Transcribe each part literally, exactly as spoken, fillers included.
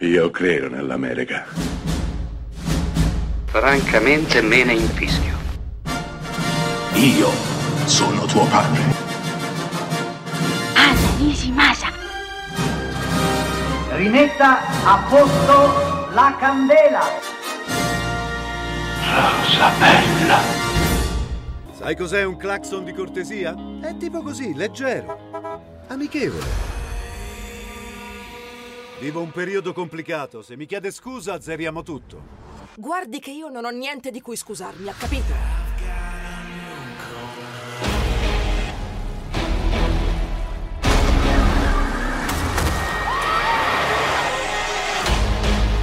Io credo nell'America. Francamente me ne infischio. Io sono tuo padre. Anna Nishimasa. Rimetta a posto la candela. Rosa bella. Sai cos'è un clacson di cortesia? È tipo così, leggero, amichevole. Vivo un periodo complicato, se mi chiede scusa azzeriamo tutto. Guardi che io non ho niente di cui scusarmi, ha capito?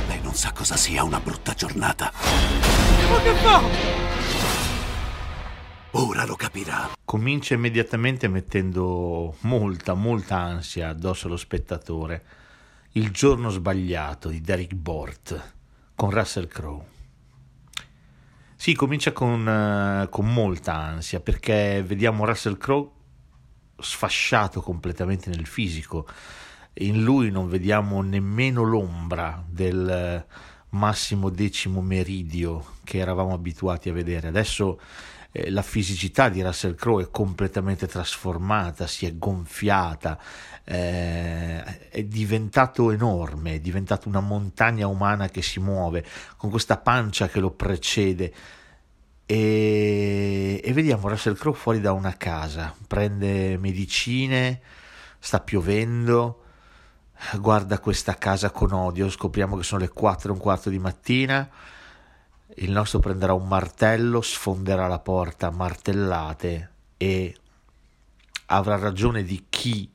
Lei non sa cosa sia una brutta giornata. Ma che fa? Ora lo capirà. Comincia immediatamente mettendo molta, molta ansia addosso allo spettatore. Il giorno sbagliato di Derrick Bort con Russell Crowe. Sì, comincia con, con molta ansia perché vediamo Russell Crowe sfasciato completamente nel fisico. In lui non vediamo nemmeno l'ombra del Massimo Decimo Meridio che eravamo abituati a vedere. Adesso eh, la fisicità di Russell Crowe è completamente trasformata, si è gonfiata, eh, è diventato enorme, è diventato una montagna umana che si muove con questa pancia che lo precede e, e vediamo Russell Crowe fuori da una casa, prende medicine, sta piovendo, guarda questa casa con odio, scopriamo che sono le quattro e un quarto di mattina, il nostro prenderà un martello, sfonderà la porta a martellate e avrà ragione di chi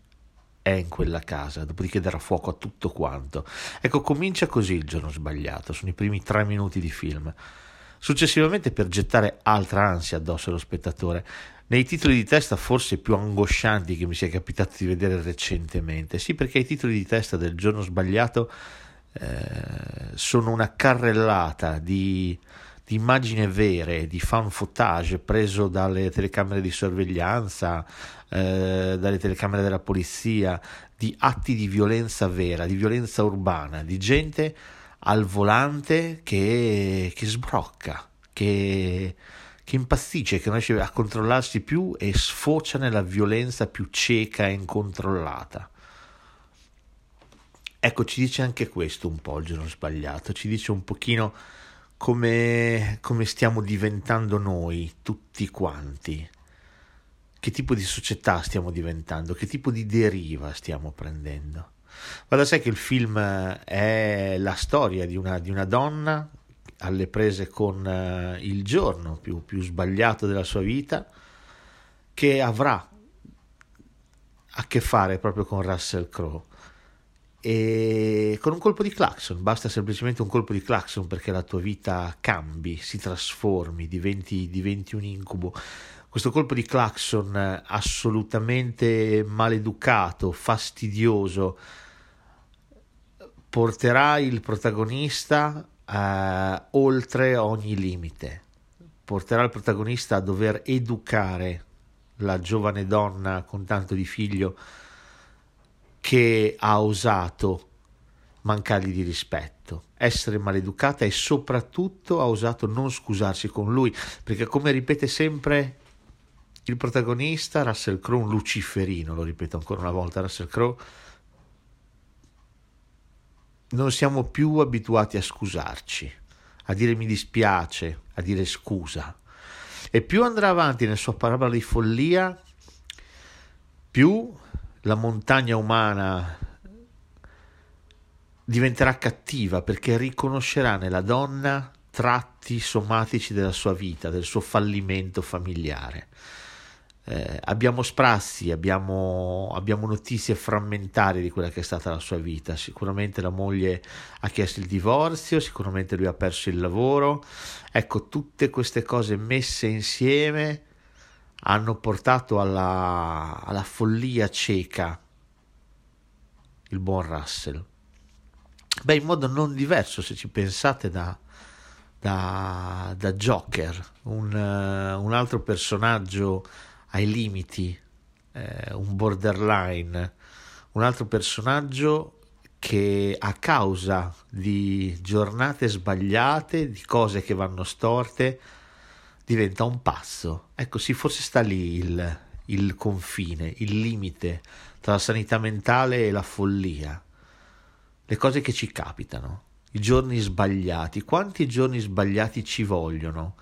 è in quella casa, dopodiché darà fuoco a tutto quanto. Ecco, comincia così il giorno sbagliato, sono i primi tre minuti di film. Successivamente, per gettare altra ansia addosso allo spettatore, nei titoli di testa forse più angoscianti che mi sia capitato di vedere recentemente. Sì, perché i titoli di testa del giorno sbagliato eh, sono una carrellata di, di immagini vere, di fan footage preso dalle telecamere di sorveglianza, eh, dalle telecamere della polizia, di atti di violenza vera, di violenza urbana, di gente al volante che, che sbrocca, che... che impazzisce, che non riesce a controllarsi più e sfocia nella violenza più cieca e incontrollata. Ecco, ci dice anche questo un po' il giorno sbagliato, ci dice un pochino come, come stiamo diventando noi, tutti quanti, che tipo di società stiamo diventando, che tipo di deriva stiamo prendendo. Ma da sé che il film è la storia di una, di una donna alle prese con uh, il giorno più, più sbagliato della sua vita, che avrà a che fare proprio con Russell Crowe, e con un colpo di clacson, basta semplicemente un colpo di clacson perché la tua vita cambi, si trasformi, diventi, diventi un incubo. Questo colpo di clacson assolutamente maleducato, fastidioso, porterà il protagonista Uh, oltre ogni limite, porterà il protagonista a dover educare la giovane donna con tanto di figlio che ha osato mancargli di rispetto, essere maleducata, e soprattutto ha osato non scusarsi con lui, perché, come ripete sempre il protagonista, Russell Crowe, un luciferino, lo ripeto ancora una volta, Russell Crowe, non siamo più abituati a scusarci, a dire mi dispiace, a dire scusa. E più andrà avanti nel suo parabola di follia, più la montagna umana diventerà cattiva, perché riconoscerà nella donna tratti somatici della sua vita, del suo fallimento familiare. Eh, abbiamo sprazzi, abbiamo, abbiamo notizie frammentarie di quella che è stata la sua vita. Sicuramente la moglie ha chiesto il divorzio, sicuramente lui ha perso il lavoro. Ecco, tutte queste cose messe insieme hanno portato alla, alla follia cieca il buon Russell. Beh, in modo non diverso, se ci pensate, da, da, da Joker, un, uh, un altro personaggio ai limiti, eh, un borderline, un altro personaggio che a causa di giornate sbagliate, di cose che vanno storte, diventa un pazzo. Ecco, sì, forse sta lì il, il confine, il limite tra la sanità mentale e la follia. Le cose che ci capitano, i giorni sbagliati. Quanti giorni sbagliati ci vogliono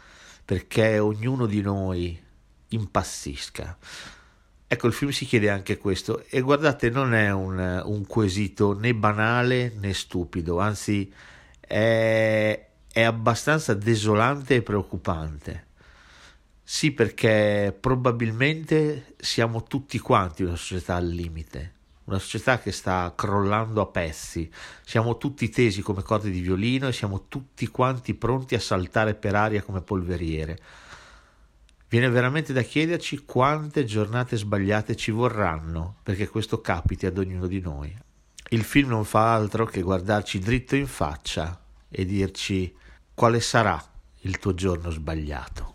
perché ognuno di noi impazzisca? Ecco, il film si chiede anche questo, e guardate, non è un, un quesito né banale né stupido, anzi è, è abbastanza desolante e preoccupante. Sì, perché probabilmente siamo tutti quanti una società al limite, una società che sta crollando a pezzi, siamo tutti tesi come corde di violino e siamo tutti quanti pronti a saltare per aria come polveriere. Viene veramente da chiederci quante giornate sbagliate ci vorranno perché questo capiti ad ognuno di noi. Il film non fa altro che guardarci dritto in faccia e dirci: quale sarà il tuo giorno sbagliato?